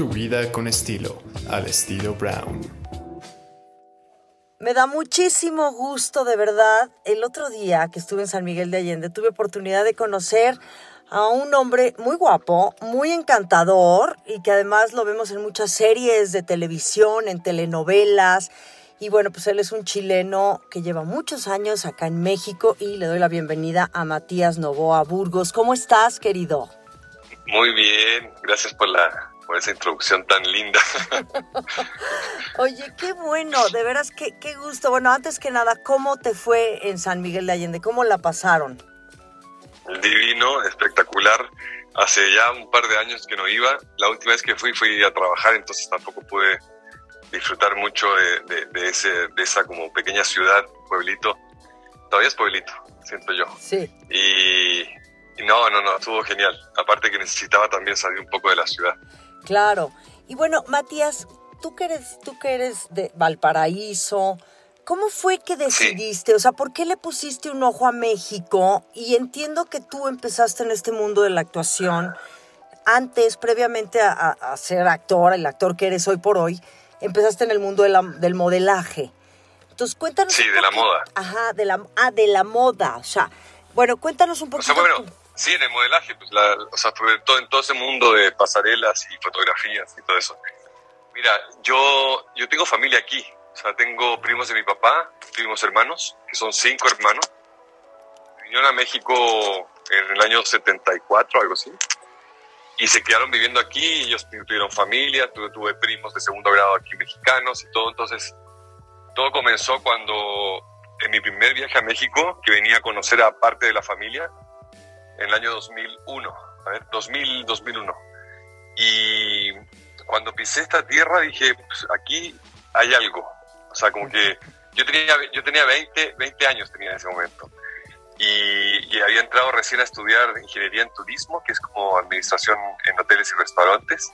Tu vida con estilo, al estilo Brown. Me da muchísimo gusto, de verdad. El otro día que estuve en San Miguel de Allende, tuve oportunidad de conocer a un hombre muy guapo, muy encantador, y que además lo vemos en muchas series de televisión, en telenovelas. Y bueno, pues él es un chileno que lleva muchos años acá en México y le doy la bienvenida a Matías Novoa Burgos. ¿Cómo estás, querido? Muy bien, gracias por esa introducción tan linda. Oye, qué bueno, de veras, qué gusto. Bueno, antes que nada, ¿cómo te fue en San Miguel de Allende? ¿Cómo la pasaron? Divino, espectacular. Hace ya un par de años que no iba. La última vez que fui a trabajar, entonces tampoco pude disfrutar mucho de esa como pequeña ciudad, pueblito. Todavía es pueblito, siento yo. Sí. Y no, estuvo genial. Aparte que necesitaba también salir un poco de la ciudad. Claro. Y bueno, Matías, tú que eres de Valparaíso, ¿cómo fue que decidiste? Sí. O sea, ¿por qué le pusiste un ojo a México? Y entiendo que tú empezaste en este mundo de la actuación antes, previamente a ser actor, el actor que eres hoy por hoy, empezaste en el mundo del modelaje. Entonces, cuéntanos. Sí, de la moda. Ajá, de la moda. O sea, bueno, cuéntanos un poquito. O sea, bueno, sí, en el modelaje, pues, en todo ese mundo de pasarelas y fotografías y todo eso. Mira, yo tengo familia aquí. O sea, tengo primos de mi papá, primos hermanos, que son 5 hermanos. Vinieron a México en el año 74, algo así, y se quedaron viviendo aquí. Ellos tuvieron familia, tuve primos de segundo grado aquí mexicanos y todo. Entonces, todo comenzó cuando, en mi primer viaje a México, que venía a conocer a parte de la familia, en el año 2001. Y cuando pisé esta tierra, dije, pues aquí hay algo. O sea, como que yo tenía 20 años tenía en ese momento, y había entrado recién a estudiar ingeniería en turismo, que es como administración en hoteles y restaurantes,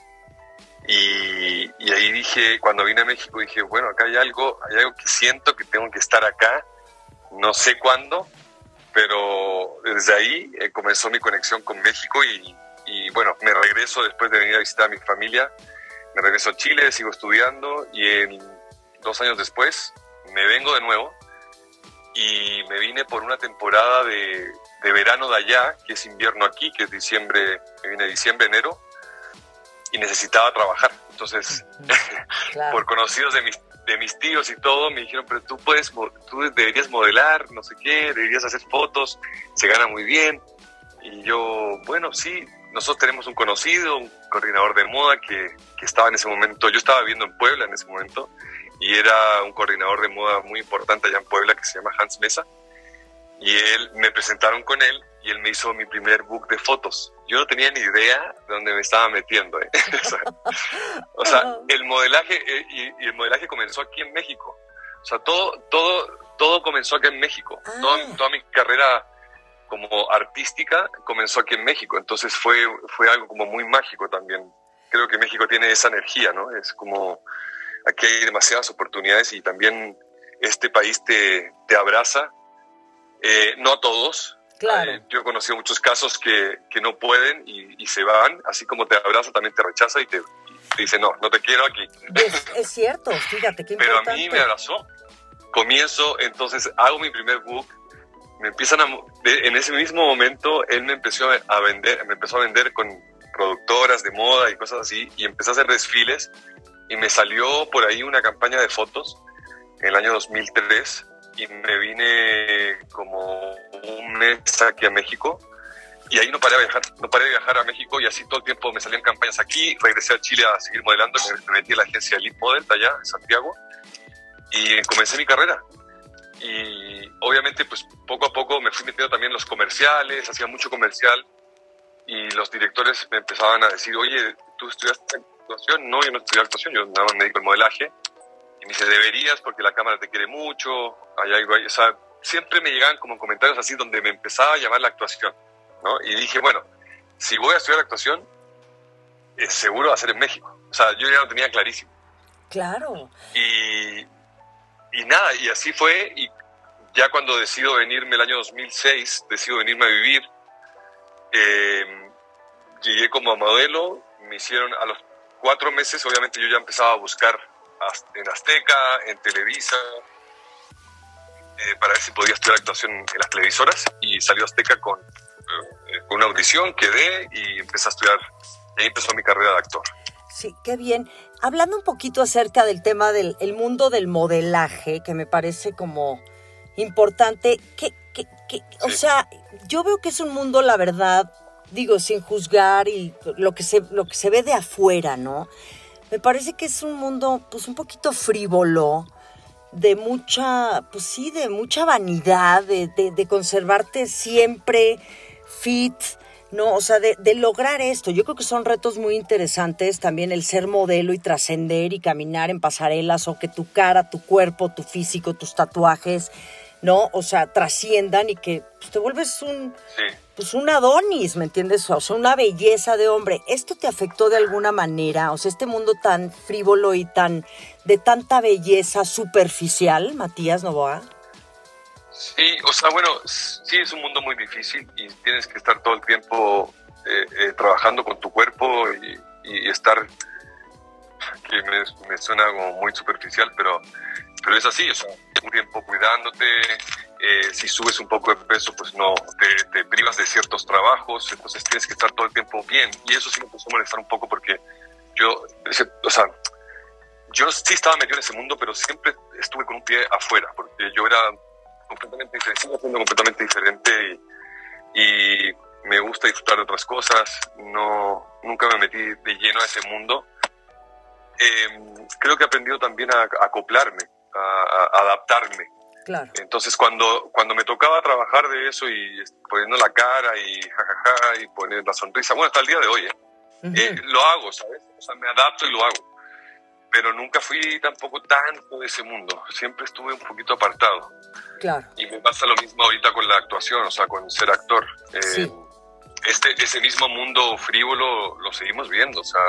y ahí dije, cuando vine a México, dije, bueno, acá hay algo que siento que tengo que estar acá, no sé cuándo, pero desde ahí comenzó mi conexión con México, y bueno, me regreso después de venir a visitar a mi familia, me regreso a Chile, sigo estudiando, y 2 años después me vengo de nuevo y me vine por una temporada de verano de allá, que es invierno aquí, que es diciembre. Me vine diciembre, enero, y necesitaba trabajar. Entonces, claro. Por conocidos de mis tíos y todo, me dijeron, pero tú deberías modelar, no sé qué, deberías hacer fotos, se gana muy bien. Y yo, bueno, sí, nosotros tenemos un conocido, un coordinador de moda que estaba en ese momento, yo estaba viviendo en Puebla en ese momento, y era un coordinador de moda muy importante allá en Puebla que se llama Hans Mesa, y él, me presentaron con él, y él me hizo mi primer book de fotos. Yo no tenía ni idea de dónde me estaba metiendo, ¿eh? o sea, el modelaje, y el modelaje comenzó aquí en México. O sea, todo comenzó aquí en México. Toda mi carrera como artística comenzó aquí en México, entonces fue algo como muy mágico también. Creo que México tiene esa energía, ¿no? Es como, aquí hay demasiadas oportunidades, y también este país te abraza, no a todos. Claro. Yo he conocido muchos casos que no pueden y se van, así como te abraza, también te rechaza y te dice, no te quiero aquí. Es cierto, fíjate, qué importante. Pero a mí me abrazó. Comienzo, entonces hago mi primer book. En ese mismo momento él me empezó a vender con productoras de moda y cosas así, y empecé a hacer desfiles, y me salió por ahí una campaña de fotos en el año 2003, y me vine como un mes aquí a México, y ahí no paré de viajar a México, y así todo el tiempo me salían campañas aquí. Regresé a Chile a seguir modelando, me metí en la agencia Elite Model allá en Santiago, y comencé mi carrera. Y obviamente, pues poco a poco me fui metiendo también en los comerciales, hacía mucho comercial, y los directores me empezaban a decir, oye, ¿tú estudiaste actuación? No, yo no estudié actuación, yo nada más me dedico al modelaje. Y me dice, deberías, porque la cámara te quiere mucho, hay algo ahí. O sea, siempre me llegaban como comentarios así donde me empezaba a llamar la actuación, ¿no? Y dije, bueno, si voy a estudiar actuación, seguro va a ser en México. O sea, yo ya lo tenía clarísimo. Claro. Y nada, y así fue, y ya cuando decido venirme el año 2006, decido venirme a vivir, llegué como a modelo, me hicieron a los 4 meses, obviamente yo ya empezaba a buscar en Azteca, en Televisa, para ver si podía estudiar actuación en las televisoras, y salió Azteca con una audición, quedé y empecé a estudiar, y ahí empezó mi carrera de actor. Sí, qué bien. Hablando un poquito acerca del tema del mundo del modelaje, que me parece como importante, que sí. O sea, yo veo que es un mundo, la verdad, digo, sin juzgar y lo que se ve de afuera, ¿no? Me parece que es un mundo, pues, un poquito frívolo, de mucha, pues sí, de mucha vanidad, de conservarte siempre fit, ¿no? O sea, de lograr esto. Yo creo que son retos muy interesantes también el ser modelo y trascender y caminar en pasarelas, o que tu cara, tu cuerpo, tu físico, tus tatuajes, ¿no? O sea, trasciendan y que, pues, te vuelves un Adonis, ¿me entiendes? O sea, una belleza de hombre. ¿Esto te afectó de alguna manera? O sea, este mundo tan frívolo y de tanta belleza superficial, Matías Novoa. Sí, o sea, bueno, sí es un mundo muy difícil y tienes que estar todo el tiempo trabajando con tu cuerpo y estar, que me suena como muy superficial, pero es así, o sea, un tiempo cuidándote, si subes un poco de peso, pues no, te privas de ciertos trabajos, entonces tienes que estar todo el tiempo bien, y eso sí me empezó a molestar un poco porque yo sí estaba metido en ese mundo, pero siempre estuve con un pie afuera, porque yo era completamente diferente, y me gusta disfrutar de otras cosas, nunca me metí de lleno a ese mundo. Creo que he aprendido también a acoplarme, a adaptarme. Claro. Entonces cuando me tocaba trabajar de eso y poniendo la cara y jajaja y poner la sonrisa, bueno, hasta el día de hoy, uh-huh. Lo hago, ¿sabes? O sea, me adapto y lo hago. Pero nunca fui tampoco tanto de ese mundo, siempre estuve un poquito apartado. Claro. Y me pasa lo mismo ahorita con la actuación, o sea, con ser actor. Sí. Ese mismo mundo frívolo lo seguimos viendo, o sea,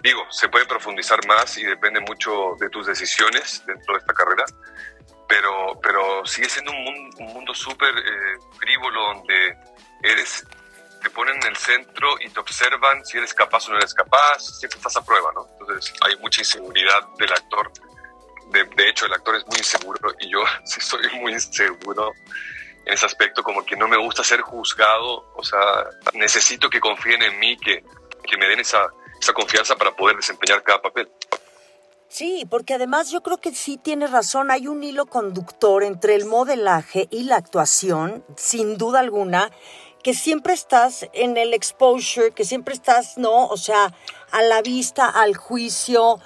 digo, se puede profundizar más y depende mucho de tus decisiones dentro de esta carrera, pero sigue siendo un mundo súper frívolo, donde te ponen en el centro y te observan si eres capaz o no eres capaz, siempre estás a prueba, ¿no? Entonces hay mucha inseguridad del actor. De hecho, el actor es muy inseguro y yo sí soy muy inseguro en ese aspecto, como que no me gusta ser juzgado, o sea, necesito que confíen en mí, que me den esa confianza para poder desempeñar cada papel. Sí, porque además yo creo que sí tienes razón, hay un hilo conductor entre el modelaje y la actuación, sin duda alguna, que siempre estás en el exposure, que siempre estás, ¿no? O sea, a la vista, al juicio,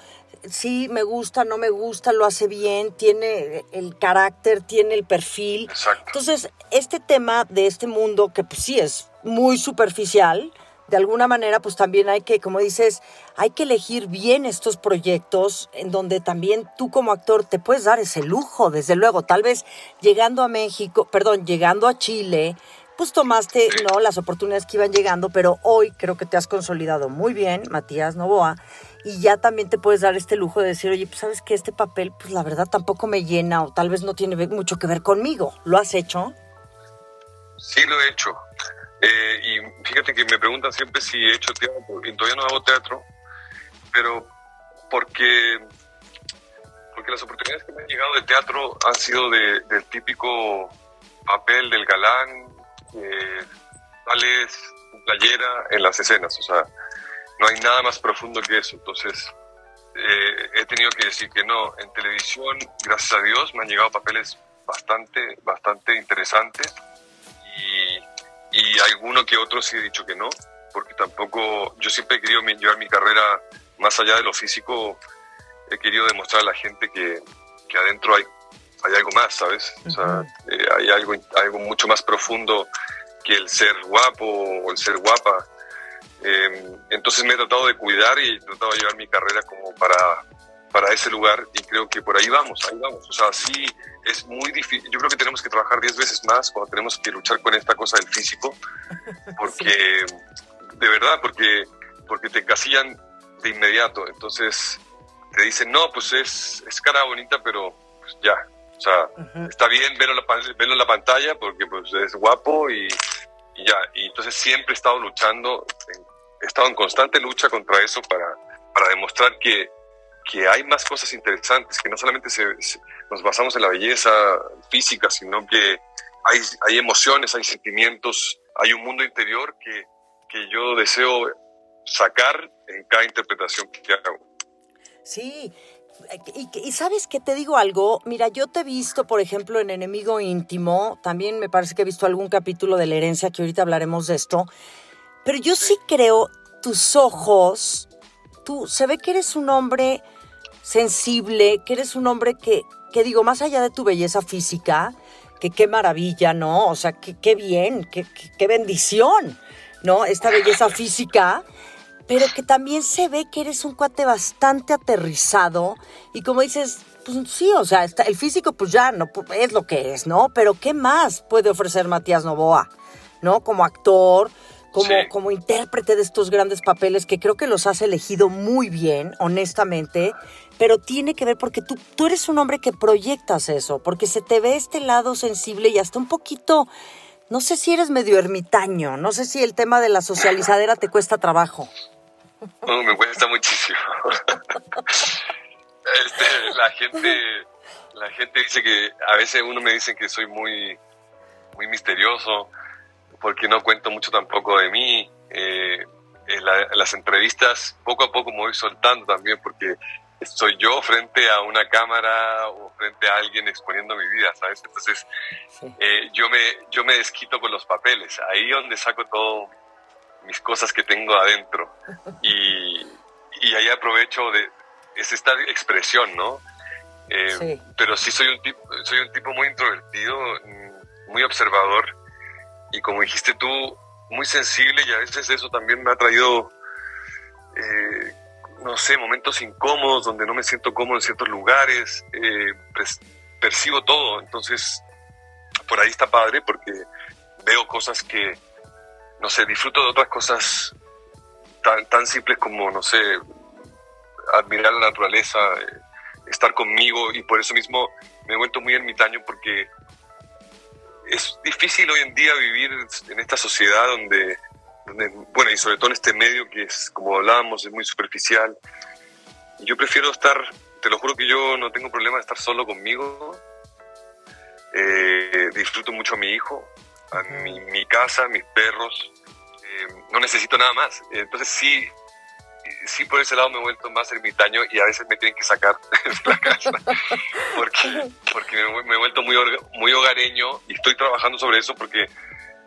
sí, me gusta, no me gusta, lo hace bien, tiene el carácter, tiene el perfil. Exacto. Entonces, este tema de este mundo, que pues sí es muy superficial, de alguna manera, pues también hay que, como dices, hay que elegir bien estos proyectos en donde también tú como actor te puedes dar ese lujo, desde luego. Tal vez llegando a Chile, pues tomaste, ¿no?, las oportunidades que iban llegando, pero hoy creo que te has consolidado muy bien, Matías Novoa, y ya también te puedes dar este lujo de decir, oye, pues sabes que este papel, pues la verdad tampoco me llena, o tal vez no tiene mucho que ver conmigo. ¿Lo has hecho? Sí, lo he hecho. Y fíjate que me preguntan siempre si he hecho teatro, y todavía no hago teatro, pero porque las oportunidades que me han llegado de teatro han sido del típico papel del galán que sales en playera en las escenas, o sea, no hay nada más profundo que eso. Entonces he tenido que decir que no. En televisión, gracias a Dios, me han llegado papeles bastante interesantes, y alguno que otro sí he dicho que no, porque tampoco, yo siempre he querido llevar mi carrera más allá de lo físico, he querido demostrar a la gente que adentro hay algo más, ¿sabes? Uh-huh. O sea, hay algo mucho más profundo que el ser guapo o el ser guapa. Entonces me he tratado de cuidar y he tratado de llevar mi carrera como para ese lugar, y creo que por ahí vamos, o sea, sí, es muy difícil. Yo creo que tenemos que trabajar 10 veces más cuando tenemos que luchar con esta cosa del físico, porque, sí, de verdad, porque te encasillan de inmediato, entonces te dicen, no, pues es cara bonita, pero pues ya, o sea, uh-huh, está bien verlo en la pantalla, porque pues es guapo y ya, y entonces siempre he estado luchando, he estado en constante lucha contra eso para para demostrar que hay más cosas interesantes, que no solamente nos basamos en la belleza física, sino que hay emociones, hay sentimientos, hay un mundo interior que yo deseo sacar en cada interpretación que hago. Sí, y ¿sabes qué? Te digo algo, mira, yo te he visto, por ejemplo, en Enemigo Íntimo, también me parece que he visto algún capítulo de La Herencia, que ahorita hablaremos de esto, pero yo sí creo, tus ojos, tú, se ve que eres un hombre sensible, que eres un hombre que digo, más allá de tu belleza física, que qué maravilla, ¿no? O sea, qué bien, qué bendición, ¿no? Esta belleza física, pero que también se ve que eres un cuate bastante aterrizado y como dices, pues sí, o sea, el físico pues ya no es lo que es, ¿no? Pero ¿qué más puede ofrecer Matías Novoa, ¿no? Como actor, como intérprete de estos grandes papeles que creo que los has elegido muy bien, honestamente, pero tiene que ver porque tú eres un hombre que proyectas eso, porque se te ve este lado sensible y hasta un poquito, no sé si eres medio ermitaño, no sé si el tema de la socializadera te cuesta trabajo. No, me cuesta muchísimo. La gente dice que a veces uno me dice que soy muy, muy misterioso, porque no cuento mucho tampoco de mí. Las entrevistas poco a poco me voy soltando también, porque soy yo frente a una cámara o frente a alguien exponiendo mi vida, ¿sabes? Entonces yo me desquito con los papeles, ahí donde saco todo mis cosas que tengo adentro, y ahí aprovecho de esta expresión, ¿no? Pero sí soy un tipo muy introvertido, muy observador, y como dijiste tú, muy sensible, y a veces eso también me ha traído, no sé, momentos incómodos donde no me siento cómodo en ciertos lugares, percibo todo, entonces por ahí está padre porque veo cosas que, no sé, disfruto de otras cosas tan simples como, no sé, admirar la naturaleza, estar conmigo, y por eso mismo me he vuelto muy ermitaño porque es difícil hoy en día vivir en esta sociedad donde, bueno, y sobre todo en este medio que es, como hablábamos, es muy superficial. Yo prefiero estar, te lo juro que yo no tengo problema de estar solo conmigo. Disfruto mucho a mi hijo, a mi casa, a mis perros. No necesito nada más. Entonces sí por ese lado me he vuelto más ermitaño y a veces me tienen que sacar de la casa porque me he vuelto muy hogareño y estoy trabajando sobre eso porque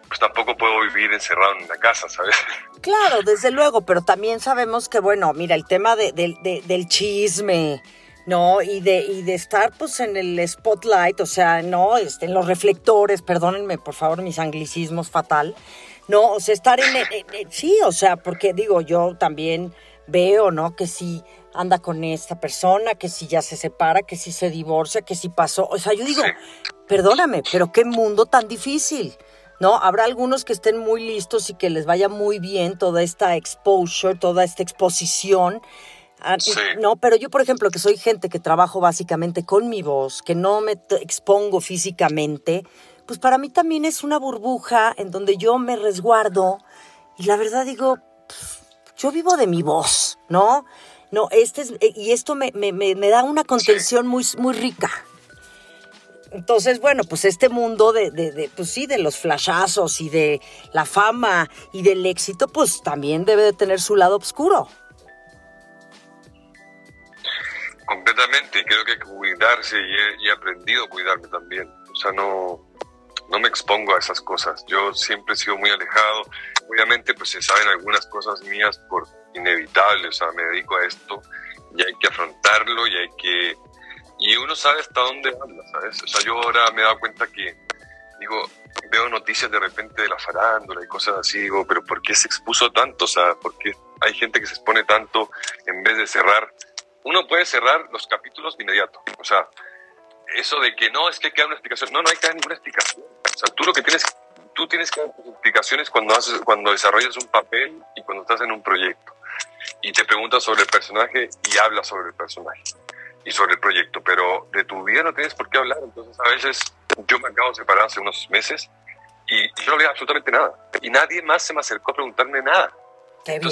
pues tampoco puedo vivir encerrado en la casa, ¿sabes? Claro, desde luego, pero también sabemos que, bueno, mira, el tema del chisme, ¿no? Y de estar pues en el spotlight, o sea, no, en los reflectores, perdónenme por favor mis anglicismos fatal, no, o sea, estar sí, o sea, porque digo, yo también veo, ¿no? Que si anda con esta persona, que si ya se separa, que si se divorcia, que si pasó, o sea, yo digo, perdóname, pero qué mundo tan difícil, ¿no? Habrá algunos que estén muy listos y que les vaya muy bien toda esta exposure, toda esta exposición, no, pero yo, por ejemplo, que soy gente que trabajo básicamente con mi voz, que no me expongo físicamente, pues para mí también es una burbuja en donde yo me resguardo y la verdad digo, yo vivo de mi voz, ¿no? No, y esto me da una contención muy, muy rica. Entonces, bueno, pues este mundo pues sí, de los flashazos y de la fama y del éxito, pues también debe de tener su lado oscuro. Completamente, creo que hay que cuidarse y he aprendido a cuidarme también. O sea, no me expongo a esas cosas. Yo siempre he sido muy alejado. Obviamente, pues se saben algunas cosas mías por inevitable. O sea, me dedico a esto y hay que afrontarlo y hay que... Y uno sabe hasta dónde anda, ¿sabes? O sea, yo ahora me he dado cuenta que, digo, veo noticias de repente de la farándula y cosas así. Digo, pero ¿por qué se expuso tanto? O sea, ¿por qué hay gente que se expone tanto en vez de cerrar? Uno puede cerrar los capítulos de inmediato. O sea, eso de que no, es que hay que dar una explicación. No, no hay que dar ninguna explicación. O sea, tú lo que tienes, que dar tus explicaciones cuando desarrollas un papel y cuando estás en un proyecto. Y te preguntas sobre el personaje y hablas sobre el personaje y sobre el proyecto. Pero de tu vida no tienes por qué hablar. Entonces, a veces, yo me acabo de separar hace unos meses y yo no hablé absolutamente nada. Y nadie más se me acercó a preguntarme nada. Qué bien.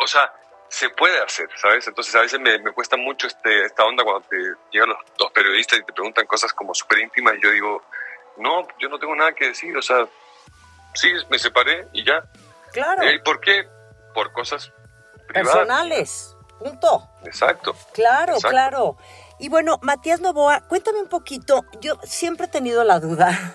O sea, se puede hacer, ¿sabes? Entonces a veces me cuesta mucho esta onda cuando te llegan los periodistas y te preguntan cosas como súper íntimas y yo digo, no, yo no tengo nada que decir, o sea, sí, me separé y ya. Claro. ¿Y por qué? Por cosas privadas. Personales, punto. Exacto. Claro, exacto. Claro. Y bueno, Matías Novoa, cuéntame un poquito, yo siempre he tenido la duda,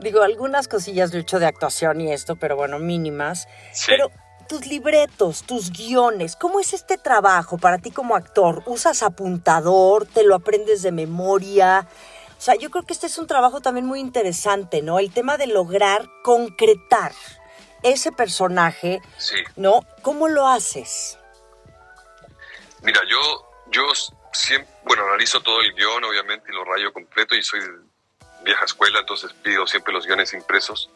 digo, algunas cosillas lo he hecho de actuación y esto, pero bueno, mínimas, sí. Pero tus libretos, tus guiones, ¿cómo es este trabajo para ti como actor? ¿Usas apuntador? ¿Te lo aprendes de memoria? O sea, yo creo que este es un trabajo también muy interesante, ¿no? El tema de lograr concretar ese personaje, sí. ¿No? ¿Cómo lo haces? Mira, yo siempre, bueno, analizo todo el guión, obviamente, y lo rayo completo, y soy de vieja escuela, entonces pido siempre los guiones impresos,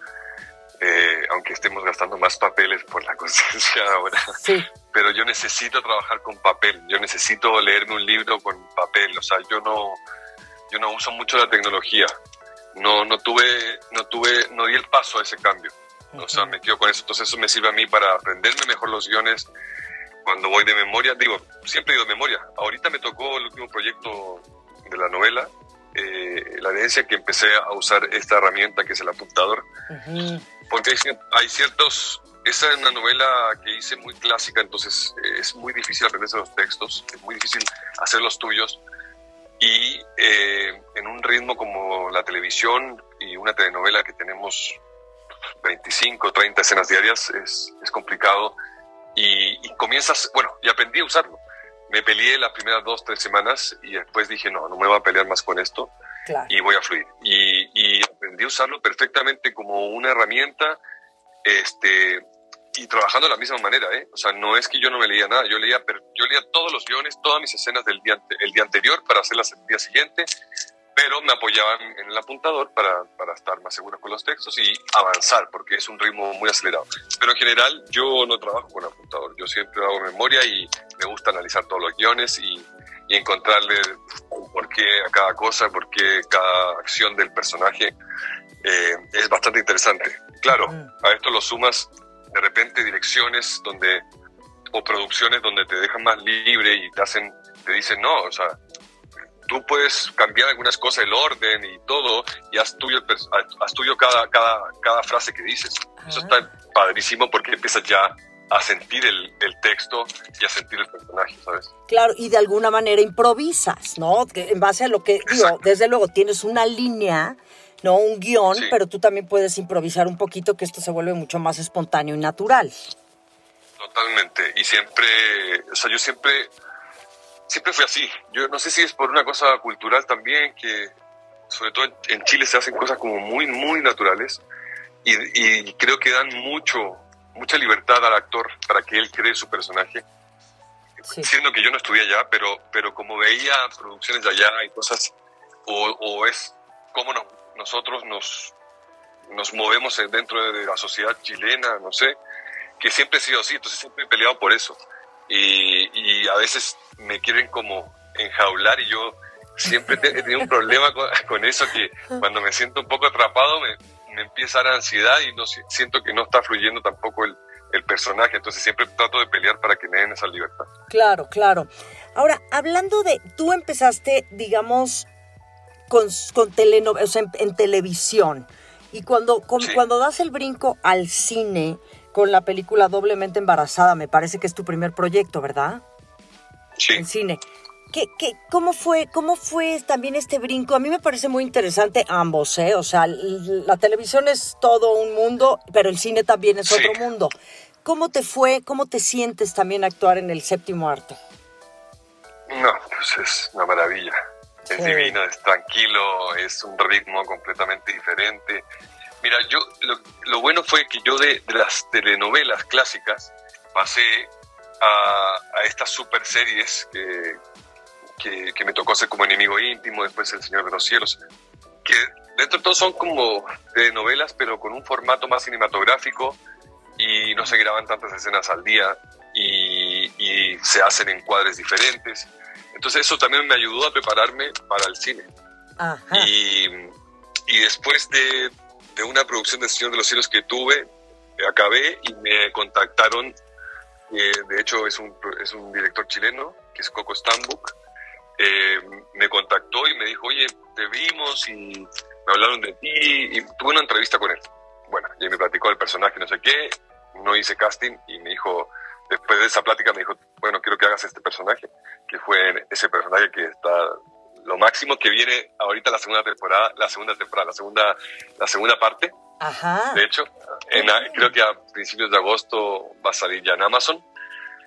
aunque estemos gastando más papeles por la conciencia ahora. Sí. Pero yo necesito trabajar con papel, yo necesito leerme un libro con papel, o sea, yo no uso mucho la tecnología, no di el paso a ese cambio, uh-huh. O sea, me quedo con eso, entonces eso me sirve a mí para aprenderme mejor los guiones. Cuando voy de memoria, siempre digo de memoria. Ahorita me tocó el último proyecto de la novela, La Herencia, que empecé a usar esta herramienta que es el apuntador. Uh-huh. Porque hay ciertos... Esa es una novela que hice muy clásica, entonces es muy difícil aprenderse los textos, es muy difícil hacer los tuyos. Y en un ritmo como la televisión y una telenovela que tenemos 25, 30 escenas diarias, es complicado. Y comienzas, bueno, y aprendí a usarlo. Me peleé las primeras 2-3 semanas y después dije, no me voy a pelear más con esto, claro. Y voy a fluir. Y aprendí a usarlo perfectamente como una herramienta, y trabajando de la misma manera, ¿eh? O sea, no es que yo no me leía nada, yo leía todos los guiones, todas mis escenas del día anterior para hacerlas el día siguiente, pero me apoyaban en el apuntador para estar más seguro con los textos y avanzar, porque es un ritmo muy acelerado. Pero en general yo no trabajo con apuntador, yo siempre hago memoria y me gusta analizar todos los guiones y encontrarle por qué a cada cosa, por qué cada acción del personaje. Es bastante interesante. Claro, a esto lo sumas de repente direcciones o producciones donde te dejan más libre y te dicen no, o sea, tú puedes cambiar algunas cosas, el orden y todo, y haz tuyo cada frase que dices. Ajá. Eso está padrísimo porque empiezas ya a sentir el texto y a sentir el personaje, ¿sabes? Claro, y de alguna manera improvisas, ¿no? Que en base a lo que, digo, desde luego tienes una línea, ¿no? Un guión, sí. Pero tú también puedes improvisar un poquito, que esto se vuelve mucho más espontáneo y natural. Totalmente, y siempre, o sea, yo siempre fui así. Yo no sé si es por una cosa cultural también, que sobre todo en Chile se hacen cosas como muy, muy naturales y creo que dan mucha libertad al actor para que él cree su personaje. Sí. Siendo que yo no estudié allá, pero como veía producciones de allá y cosas, o es como nosotros nos movemos dentro de la sociedad chilena, no sé, que siempre he sido así, entonces siempre he peleado por eso. Y a veces me quieren como enjaular y yo siempre he tenido un problema con eso, que cuando me siento un poco atrapado me empieza a dar ansiedad y no siento que no está fluyendo tampoco el personaje, entonces siempre trato de pelear para que me den esa libertad. Claro, claro. Ahora, hablando de, tú empezaste, digamos, con telenovelas, o sea, en televisión, y cuando das el brinco al cine con la película Doblemente Embarazada, me parece que es tu primer proyecto, ¿verdad? Sí. En cine. ¿Cómo fue también este brinco? A mí me parece muy interesante ambos, ¿eh? O sea, la televisión es todo un mundo, pero el cine también es otro mundo. ¿Cómo te fue? ¿Cómo te sientes también actuar en el séptimo arte? No, pues es una maravilla. Sí. Es divino, es tranquilo, es un ritmo completamente diferente. Mira, yo lo bueno fue que yo de las telenovelas clásicas pasé a estas super series que me tocó hacer como Enemigo Íntimo, después El Señor de los Cielos, que dentro de todo son como telenovelas, pero con un formato más cinematográfico y no se graban tantas escenas al día y se hacen en encuadres diferentes. Entonces eso también me ayudó a prepararme para el cine. Ajá. Y después de una producción del Señor de los Cielos que tuve, acabé y me contactaron De hecho, es un director chileno, que es Coco Stambuk. Me contactó y me dijo, oye, te vimos y me hablaron de ti, y tuve una entrevista con él. Bueno, y me platicó del personaje, no sé qué, no hice casting, y me dijo, después de esa plática me dijo, bueno, quiero que hagas este personaje, que fue ese personaje que está lo máximo, que viene ahorita la segunda parte. Ajá. De hecho, creo que a principios de agosto va a salir ya en Amazon,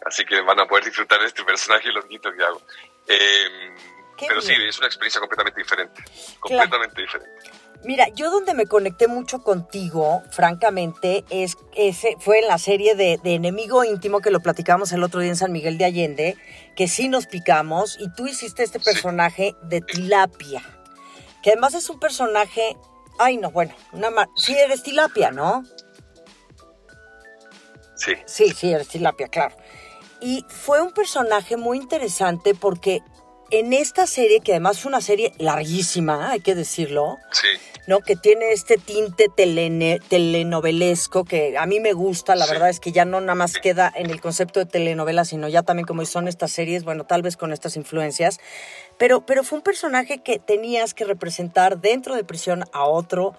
así que van a poder disfrutar de este personaje loquito que hago. Pero bien. Sí, es una experiencia completamente diferente, completamente diferente. Mira, yo donde me conecté mucho contigo, francamente, fue en la serie de Enemigo Íntimo, que lo platicamos el otro día en San Miguel de Allende, que sí nos picamos, y tú hiciste este personaje de tilapia, que además es un personaje... Ay, no, bueno, sí eres tilapia, ¿no? Sí. Sí, eres tilapia, claro. Y fue un personaje muy interesante porque... En esta serie, que además es una serie larguísima, hay que decirlo, sí, ¿no? Que tiene este tinte telenovelesco que a mí me gusta, la verdad es que ya no nada más queda en el concepto de telenovela, sino ya también como son estas series, bueno, tal vez con estas influencias, pero fue un personaje que tenías que representar dentro de prisión a otra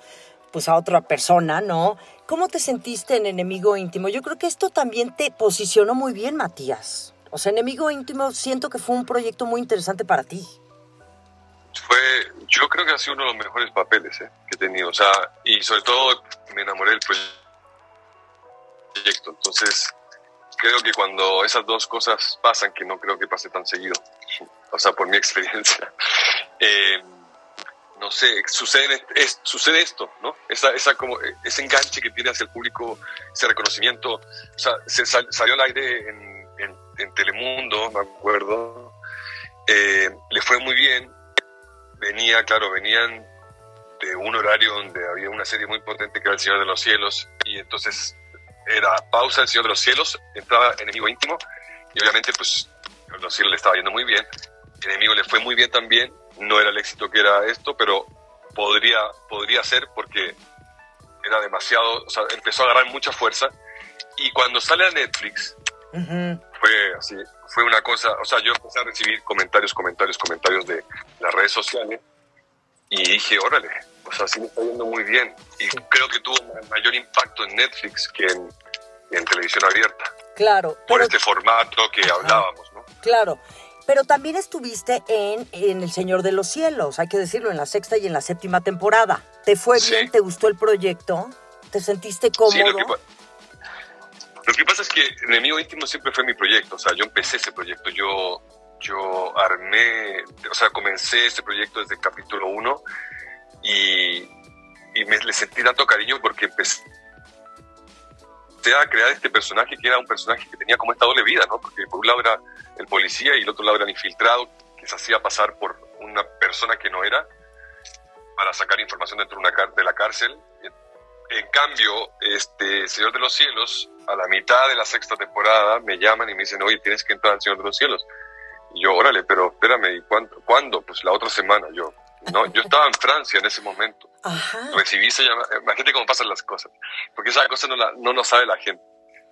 persona, ¿no? ¿Cómo te sentiste en Enemigo Íntimo? Yo creo que esto también te posicionó muy bien, Matías. O sea, Enemigo Íntimo, siento que fue un proyecto muy interesante para ti. Yo creo que ha sido uno de los mejores papeles que he tenido. O sea, y sobre todo me enamoré del proyecto. Entonces, creo que cuando esas dos cosas pasan, que no creo que pase tan seguido, o sea, por mi experiencia, no sé, sucede esto, ¿no? Ese enganche que tiene hacia el público, ese reconocimiento. O sea, salió al aire en Telemundo, me acuerdo, le fue muy bien. Venían de un horario donde había una serie muy potente que era El Señor de los Cielos, y entonces era pausa El Señor de los Cielos, entraba Enemigo Íntimo, y obviamente pues Los Cielos le estaba yendo muy bien, Enemigo le fue muy bien también, no era el éxito que era esto, pero podría ser, porque era demasiado, o sea, empezó a agarrar mucha fuerza, y cuando sale a Netflix, uh-huh, fue así, fue una cosa, o sea, yo empecé a recibir comentarios de las redes sociales y dije, órale, o sea, sí me está yendo muy bien, y creo que tuvo mayor impacto en Netflix que en televisión abierta. Claro. Por este formato que hablábamos, ¿no? Claro. Pero también estuviste en El Señor de los Cielos, hay que decirlo, en la 6ª y en la 7ª temporada. ¿Te fue bien? ¿Te gustó el proyecto? ¿Te sentiste cómodo? Sí, lo que pasa es que Enemigo Íntimo siempre fue mi proyecto, o sea, yo empecé ese proyecto, yo armé, o sea, comencé este proyecto desde el capítulo 1 y le sentí tanto cariño porque empecé a crear este personaje, que era un personaje que tenía como esta doble vida, ¿no? Porque por un lado era el policía y el otro lado era el infiltrado, que se hacía pasar por una persona que no era, para sacar información dentro de la cárcel. En cambio, El Señor de los Cielos, a la mitad de la 6ª temporada, me llaman y me dicen, oye, tienes que entrar al Señor de los Cielos. Y yo, órale, pero espérame, ¿y cuándo? Pues la otra semana. Yo estaba en Francia en ese momento. Ajá. Recibí esa llamada. Imagínate cómo pasan las cosas, porque esa cosa no sabe la gente.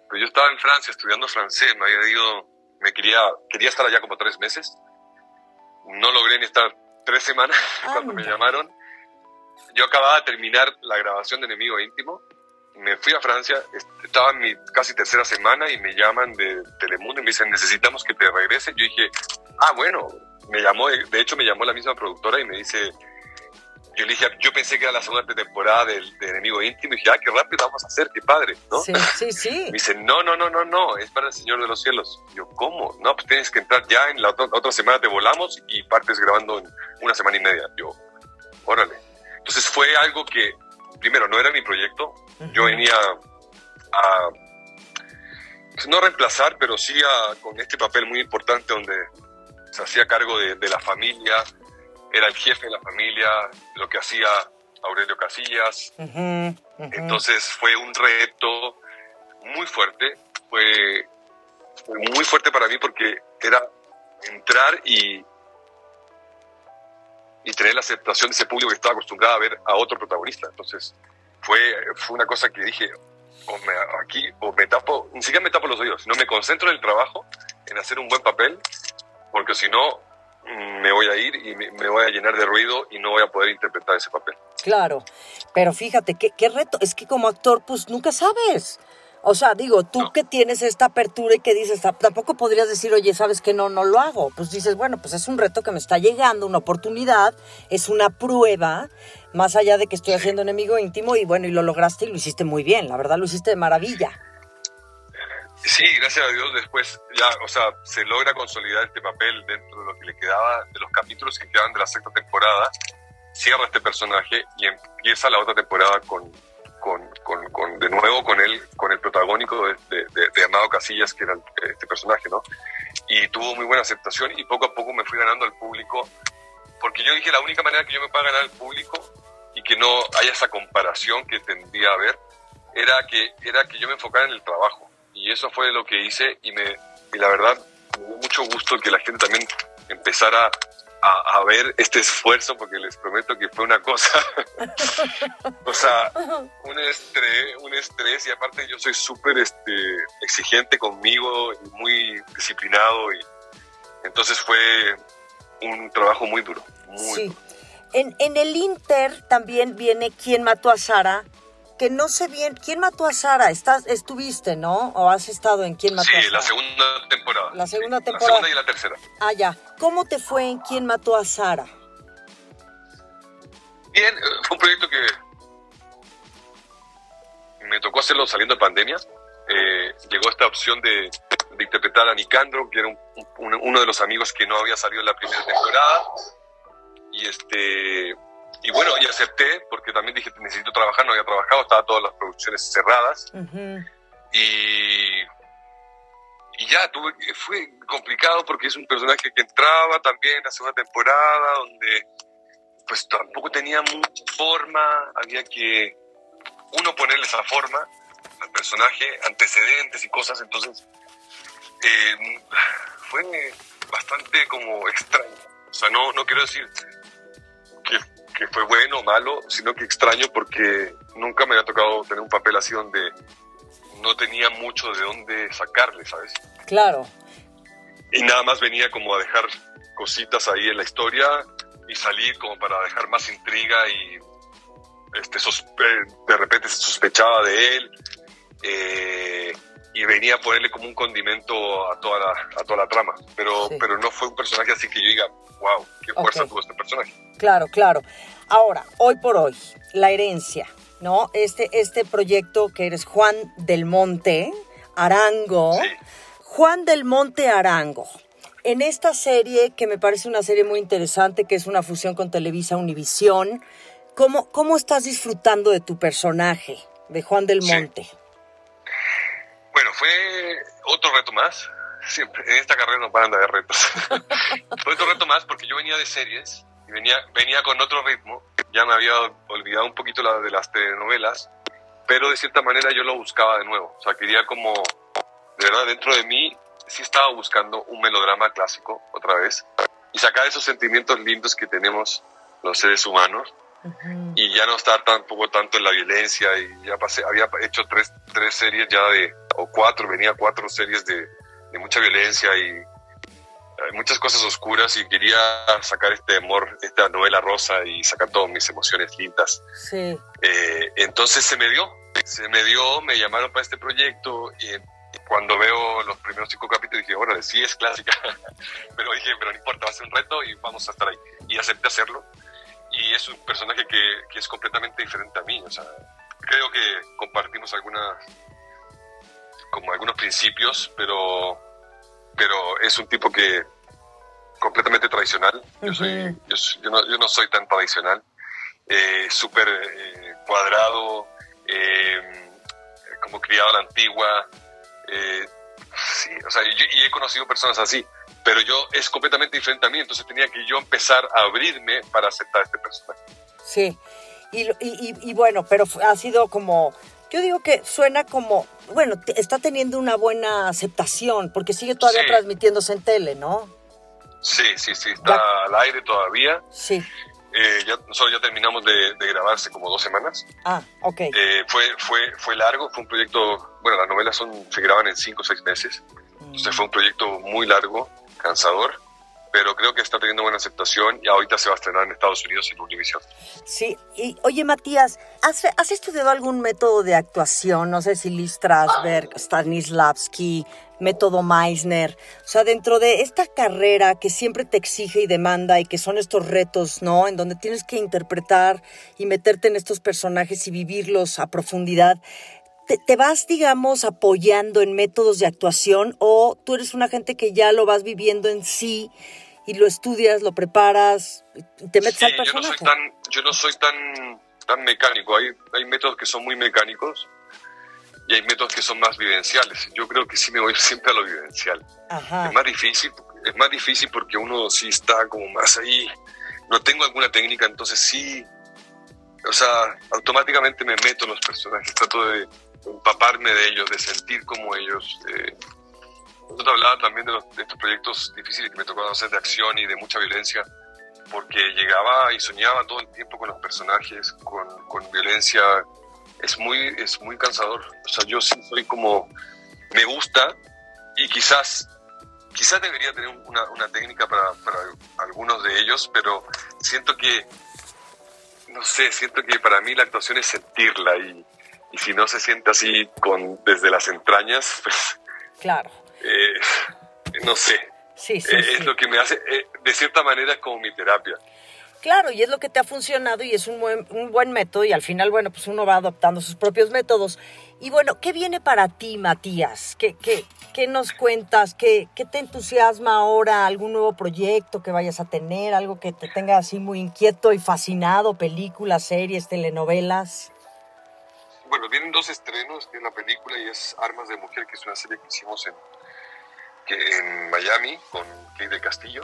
Pero yo estaba en Francia estudiando francés, me había ido, quería estar allá como 3 meses. No logré ni estar 3 semanas cuando me llamaron. Yo acababa de terminar la grabación de Enemigo Íntimo, me fui a Francia, estaba en mi casi 3ª semana y me llaman de Telemundo y me dicen, necesitamos que te regreses. Yo dije, bueno, me llamó, de hecho me llamó la misma productora y me dice, yo le dije, yo pensé que era la 2ª temporada de Enemigo Íntimo, y dije, qué rápido vamos a hacer, qué padre, ¿no? Sí. Me dice, no, es para El Señor de los Cielos. Yo, ¿cómo? No, pues tienes que entrar ya, en la otra semana te volamos y partes grabando en 1 semana y media. Yo, órale. Entonces fue algo que, primero, no era mi proyecto. Uh-huh. Yo venía a no reemplazar, pero sí con este papel muy importante donde se hacía cargo de la familia, era el jefe de la familia, lo que hacía Aurelio Casillas. Uh-huh. Uh-huh. Entonces fue un reto muy fuerte, fue muy fuerte para mí porque era entrar y tener la aceptación de ese público que estaba acostumbrado a ver a otro protagonista. Entonces fue una cosa que dije, o me tapo, ni siquiera me tapo los oídos, no me concentro en el trabajo, en hacer un buen papel, porque si no me voy a ir y me voy a llenar de ruido y no voy a poder interpretar ese papel. Claro, pero fíjate, ¿qué reto? Es que como actor, pues nunca sabes. O sea, digo, tú no, que tienes esta apertura y que dices, tampoco podrías decir, oye, ¿sabes qué? No lo hago. Pues dices, bueno, pues es un reto que me está llegando, una oportunidad, es una prueba, más allá de que estoy haciendo Enemigo Íntimo, y bueno, y lo lograste y lo hiciste muy bien, la verdad, lo hiciste de maravilla. Sí, gracias a Dios, después ya, o sea, se logra consolidar este papel dentro de lo que le quedaba, de los capítulos que quedaban de la 6ª temporada, cierra este personaje y empieza la otra temporada con de nuevo con él, con el protagónico de Amado Casillas, que era este personaje, ¿no? Y tuvo muy buena aceptación y poco a poco me fui ganando al público, porque yo dije, la única manera que yo me pueda ganar al público y que no haya esa comparación que tendría a haber, era que yo me enfocara en el trabajo, y eso fue lo que hice, y la verdad, hubo mucho gusto que la gente también empezara a ver este esfuerzo, porque les prometo que fue una cosa, o sea, un estrés, y aparte yo soy súper exigente conmigo, muy disciplinado, y entonces fue un trabajo muy duro, muy duro. En el Inter también viene ¿Quién mató a Sara? Que no sé bien, ¿Quién mató a Sara? Estuviste, ¿no? ¿O has estado en Quién mató a Sara? Sí, la segunda temporada. La segunda temporada. La segunda y la tercera. Ah, ya. ¿Cómo te fue en Quién mató a Sara? Bien, fue un proyecto que me tocó hacerlo saliendo de pandemia. Llegó esta opción de interpretar a Nicandro, que era uno de los amigos que no había salido en la primera temporada. Y bueno, y acepté, porque también dije, necesito trabajar, no había trabajado, estaban todas las producciones cerradas. Uh-huh. Y ya, fue complicado porque es un personaje que entraba también hace una temporada, donde pues tampoco tenía mucha forma, había que uno ponerle esa forma al personaje, antecedentes y cosas, entonces fue bastante como extraño. O sea, no quiero decir que fue bueno o malo, sino que extraño, porque nunca me había tocado tener un papel así donde no tenía mucho de dónde sacarle, ¿sabes? Claro. Y nada más venía como a dejar cositas ahí en la historia y salir como para dejar más intriga, y de repente se sospechaba de él, y venía a ponerle como un condimento a toda la trama, pero no fue un personaje así que yo diga, wow, qué fuerza tuvo este personaje. Claro, claro. Ahora, hoy por hoy, La Herencia, ¿no? Este proyecto que eres Juan del Monte Arango. Sí. Juan del Monte Arango. En esta serie, que me parece una serie muy interesante, que es una fusión con Televisa Univisión, ¿cómo estás disfrutando de tu personaje, de Juan del Monte? Sí. Bueno, fue otro reto más. Siempre, en esta carrera no paran de haber retos. Fue otro reto más porque yo venía de series, y venía con otro ritmo. Ya me había olvidado un poquito de las telenovelas, pero de cierta manera yo lo buscaba de nuevo. O sea, quería como, de verdad, dentro de mí sí estaba buscando un melodrama clásico otra vez, y sacar esos sentimientos lindos que tenemos los seres humanos. Uh-huh. Y ya no estar tampoco tanto en la violencia, y ya había hecho tres series ya o cuatro, venía cuatro series de mucha violencia y muchas cosas oscuras, y quería sacar este amor, esta novela rosa, y sacar todas mis emociones lindas. Sí. Entonces se me dio, me llamaron para este proyecto, y cuando veo los primeros 5 capítulos dije, órale, sí es clásica, pero dije, pero no importa, va a ser un reto y vamos a estar ahí, y acepté hacerlo, y es un personaje que es completamente diferente a mí. O sea, creo que compartimos algunos principios, pero es un tipo que completamente tradicional. Uh-huh. Yo no soy tan tradicional, súper cuadrado, como criado a la antigua, sí, o sea, y he conocido personas así, pero yo es completamente diferente a mí, entonces tenía que yo empezar a abrirme para aceptar a este personaje. Sí, y bueno, pero ha sido como, yo digo que suena como, bueno, está teniendo una buena aceptación, porque sigue todavía transmitiéndose en tele, ¿no? Sí, está al aire todavía. Sí. Nosotros ya terminamos de grabarse como 2 semanas. Ah, ok. Fue largo, fue un proyecto, bueno, las novelas se graban en 5 o 6 meses, entonces fue un proyecto muy largo, cansador, pero creo que está teniendo buena aceptación y ahorita se va a estrenar en Estados Unidos en Univision. Sí, y oye Matías, ¿has estudiado algún método de actuación? No sé si Lee Strasberg, Stanislavski, método Meisner, o sea, dentro de esta carrera que siempre te exige y demanda y que son estos retos, ¿no? En donde tienes que interpretar y meterte en estos personajes y vivirlos a profundidad. ¿Te vas, digamos, apoyando en métodos de actuación o tú eres una gente que ya lo vas viviendo en sí y lo estudias, lo preparas, te metes al personaje? Yo no soy tan mecánico. Hay métodos que son muy mecánicos y hay métodos que son más vivenciales. Yo creo que sí me voy siempre a lo vivencial. Ajá. Es más difícil porque uno sí está como más ahí. No tengo alguna técnica, entonces sí, o sea, automáticamente me meto en los personajes, trato de empaparme de ellos, de sentir como ellos. Yo te hablaba también de estos proyectos difíciles que me tocó hacer de acción y de mucha violencia, porque llegaba y soñaba todo el tiempo con los personajes, con violencia. Es muy cansador. O sea, yo sí soy como, me gusta, y quizás debería tener una técnica para algunos de ellos, pero siento que, no sé, siento que para mí la actuación es sentirla y si no se siente así desde las entrañas, pues... Claro. No sé. Sí, es lo que me hace, de cierta manera, es como mi terapia. Claro, y es lo que te ha funcionado y es un buen método y al final, bueno, pues uno va adoptando sus propios métodos. Y bueno, ¿qué viene para ti, Matías? ¿Qué nos cuentas? ¿Qué te entusiasma ahora? ¿Algún nuevo proyecto que vayas a tener? ¿Algo que te tenga así muy inquieto y fascinado? ¿Películas, series, telenovelas? Bueno, vienen 2 estrenos en la película y es Armas de Mujer, que es una serie que hicimos en Miami con Kate del Castillo.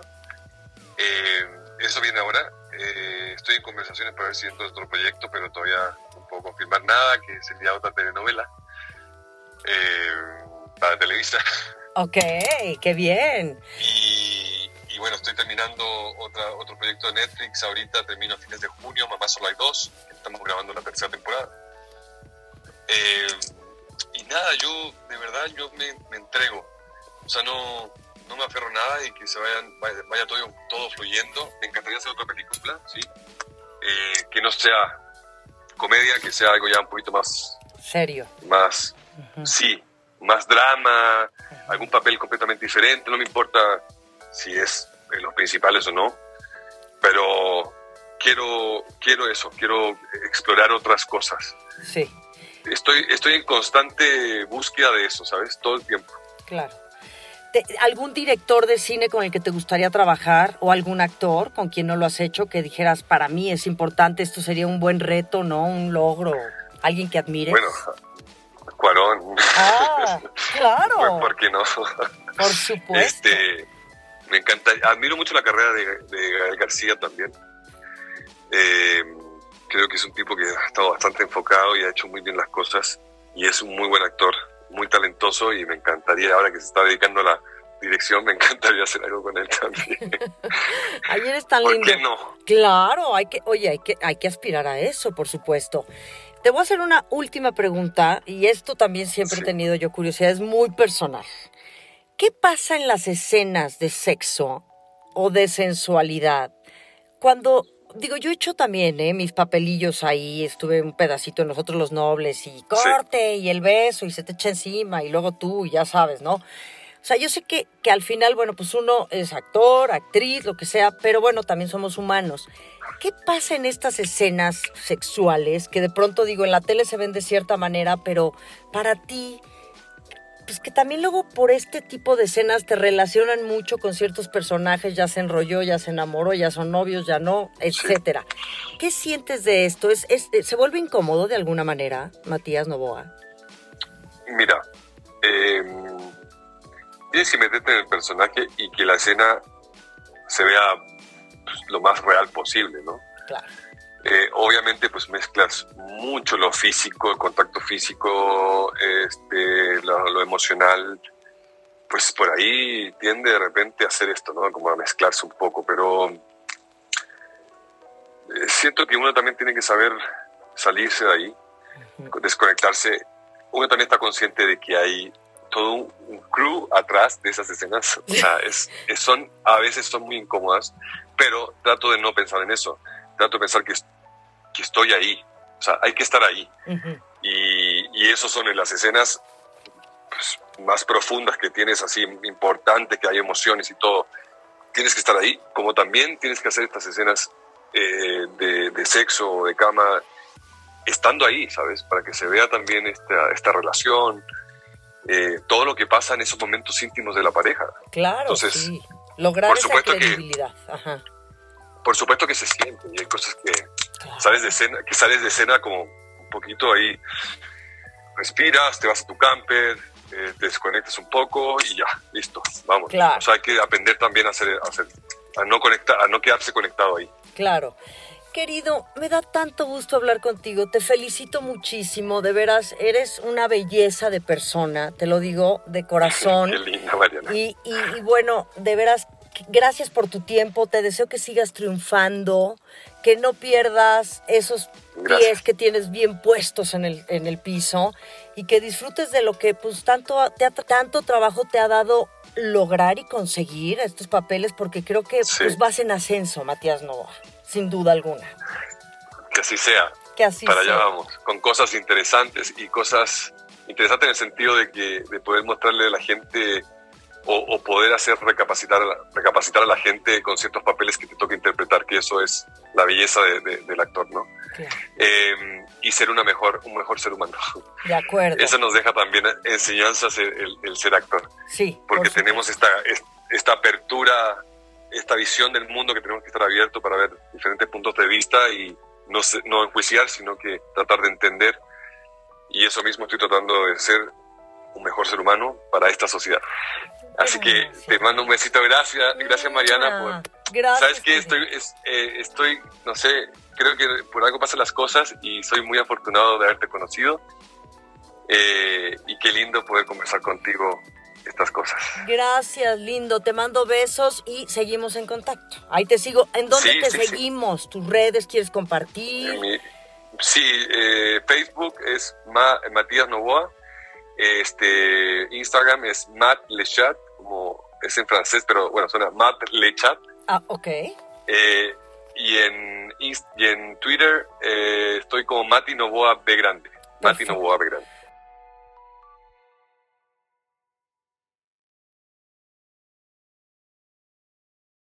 Eso viene ahora. Estoy en conversaciones para ver si entro en otro proyecto, pero todavía no puedo confirmar nada, que sería otra telenovela para Televisa. Ok, qué bien. Y bueno, estoy terminando otro proyecto de Netflix ahorita, termino a fines de junio, Mamá Solo 2, estamos grabando la 3ª temporada. Y nada, yo de verdad me entrego, o sea, no me aferro nada y que vaya todo fluyendo. Me encantaría hacer otra película, ¿sí? Que no sea comedia, que sea algo ya un poquito más... ¿Serio? Más, uh-huh. Sí, más drama, uh-huh. Algún papel completamente diferente, no me importa si es en los principales o no, pero quiero eso, quiero explorar otras cosas. Sí. Estoy en constante búsqueda de eso, ¿sabes? Todo el tiempo. Claro. ¿Algún director de cine con el que te gustaría trabajar o algún actor con quien no lo has hecho que dijeras, para mí es importante, esto sería un buen reto, ¿no? Un logro, alguien que admires. Bueno, Cuarón. Ah, claro. Pues, ¿por qué no? Por supuesto. Me encanta, admiro mucho la carrera de Gael García también. Creo que es un tipo que ha estado bastante enfocado y ha hecho muy bien las cosas y es un muy buen actor, muy talentoso, y me encantaría, ahora que se está dedicando a la dirección, me encantaría hacer algo con él también. Ayer es tan lindo. ¿Por qué no? Claro, hay que aspirar a eso, por supuesto. Te voy a hacer una última pregunta, y esto también siempre he tenido yo curiosidad, es muy personal. ¿Qué pasa en las escenas de sexo o de sensualidad cuando... Digo, yo he hecho también mis papelillos ahí, estuve un pedacito en Nosotros los Nobles y corte y el beso y se te echa encima y luego tú y ya sabes, ¿no? O sea, yo sé que al final, bueno, pues uno es actor, actriz, lo que sea, pero bueno, también somos humanos. ¿Qué pasa en estas escenas sexuales que de pronto, digo, en la tele se ven de cierta manera, pero para ti, pues que también luego por este tipo de escenas te relacionan mucho con ciertos personajes, ya se enrolló, ya se enamoró, ya son novios, ya no, etcétera. Sí. ¿Qué sientes de esto? ¿Se vuelve incómodo de alguna manera, Matías Novoa? Mira, tienes que meterte en el personaje y que la escena se vea, pues, lo más real posible, ¿no? Claro. Obviamente, pues mezclas mucho lo físico, el contacto físico, lo emocional, pues por ahí tiende de repente a hacer esto, ¿no? Como a mezclarse un poco, pero siento que uno también tiene que saber salirse de ahí, desconectarse. Uno también está consciente de que hay todo un crew atrás de esas escenas. O sea, a veces son muy incómodas, pero trato de no pensar en eso. Trato de pensar que estoy ahí. O sea, hay que estar ahí. Uh-huh. Y eso son en las escenas pues, más profundas que tienes, así importantes, que hay emociones y todo. Tienes que estar ahí, como también tienes que hacer estas escenas de sexo o de cama, estando ahí, ¿sabes? Para que se vea también esta relación, todo lo que pasa en esos momentos íntimos de la pareja. Claro, entonces, sí. Lograr por esa credibilidad. Ajá. Por supuesto que se siente, y hay cosas que, claro, sales de escena como un poquito ahí, respiras, te vas a tu camper, te desconectas un poco y ya, listo, vamos. Claro. O sea, hay que aprender también a no quedarse conectado ahí. Claro. Querido, me da tanto gusto hablar contigo, te felicito muchísimo, de veras, eres una belleza de persona, te lo digo de corazón. Qué linda, Mariana. Y bueno, de veras, gracias por tu tiempo, te deseo que sigas triunfando, que no pierdas esos pies que tienes bien puestos en el piso y que disfrutes de lo que pues tanto trabajo te ha dado lograr y conseguir estos papeles, porque creo que pues, vas en ascenso, Matías Novoa. Sin duda alguna. Que así sea. Que así para sea. Allá vamos, con cosas interesantes y cosas interesantes en el sentido de poder mostrarle a la gente o poder hacer recapacitar a la gente con ciertos papeles que te toca interpretar, que eso es la belleza del actor, ¿no? Claro. Y ser un mejor ser humano. De acuerdo. Eso nos deja también enseñanzas el ser actor. Sí. Porque tenemos esta apertura, esta visión del mundo que tenemos que estar abiertos para ver diferentes puntos de vista y no enjuiciar, sino que tratar de entender. Y eso mismo estoy tratando de ser un mejor ser humano para esta sociedad. Así gracias. Que te mando un besito. Gracias Mariana. Gracias. ¿Sabes qué? Estoy, no sé, creo que por algo pasan las cosas y soy muy afortunado de haberte conocido. Y qué lindo poder conversar contigo estas cosas. Gracias, lindo. Te mando besos y seguimos en contacto. Ahí te sigo. ¿En dónde te seguimos? Sí. ¿Tus redes quieres compartir? Facebook es Matías Novoa. Instagram es Mat Lechat, como es en francés, pero bueno, suena Mat Lechat. Ah, ok. Y en Twitter estoy como Mati Novoa B grande. Mati Novoa B grande.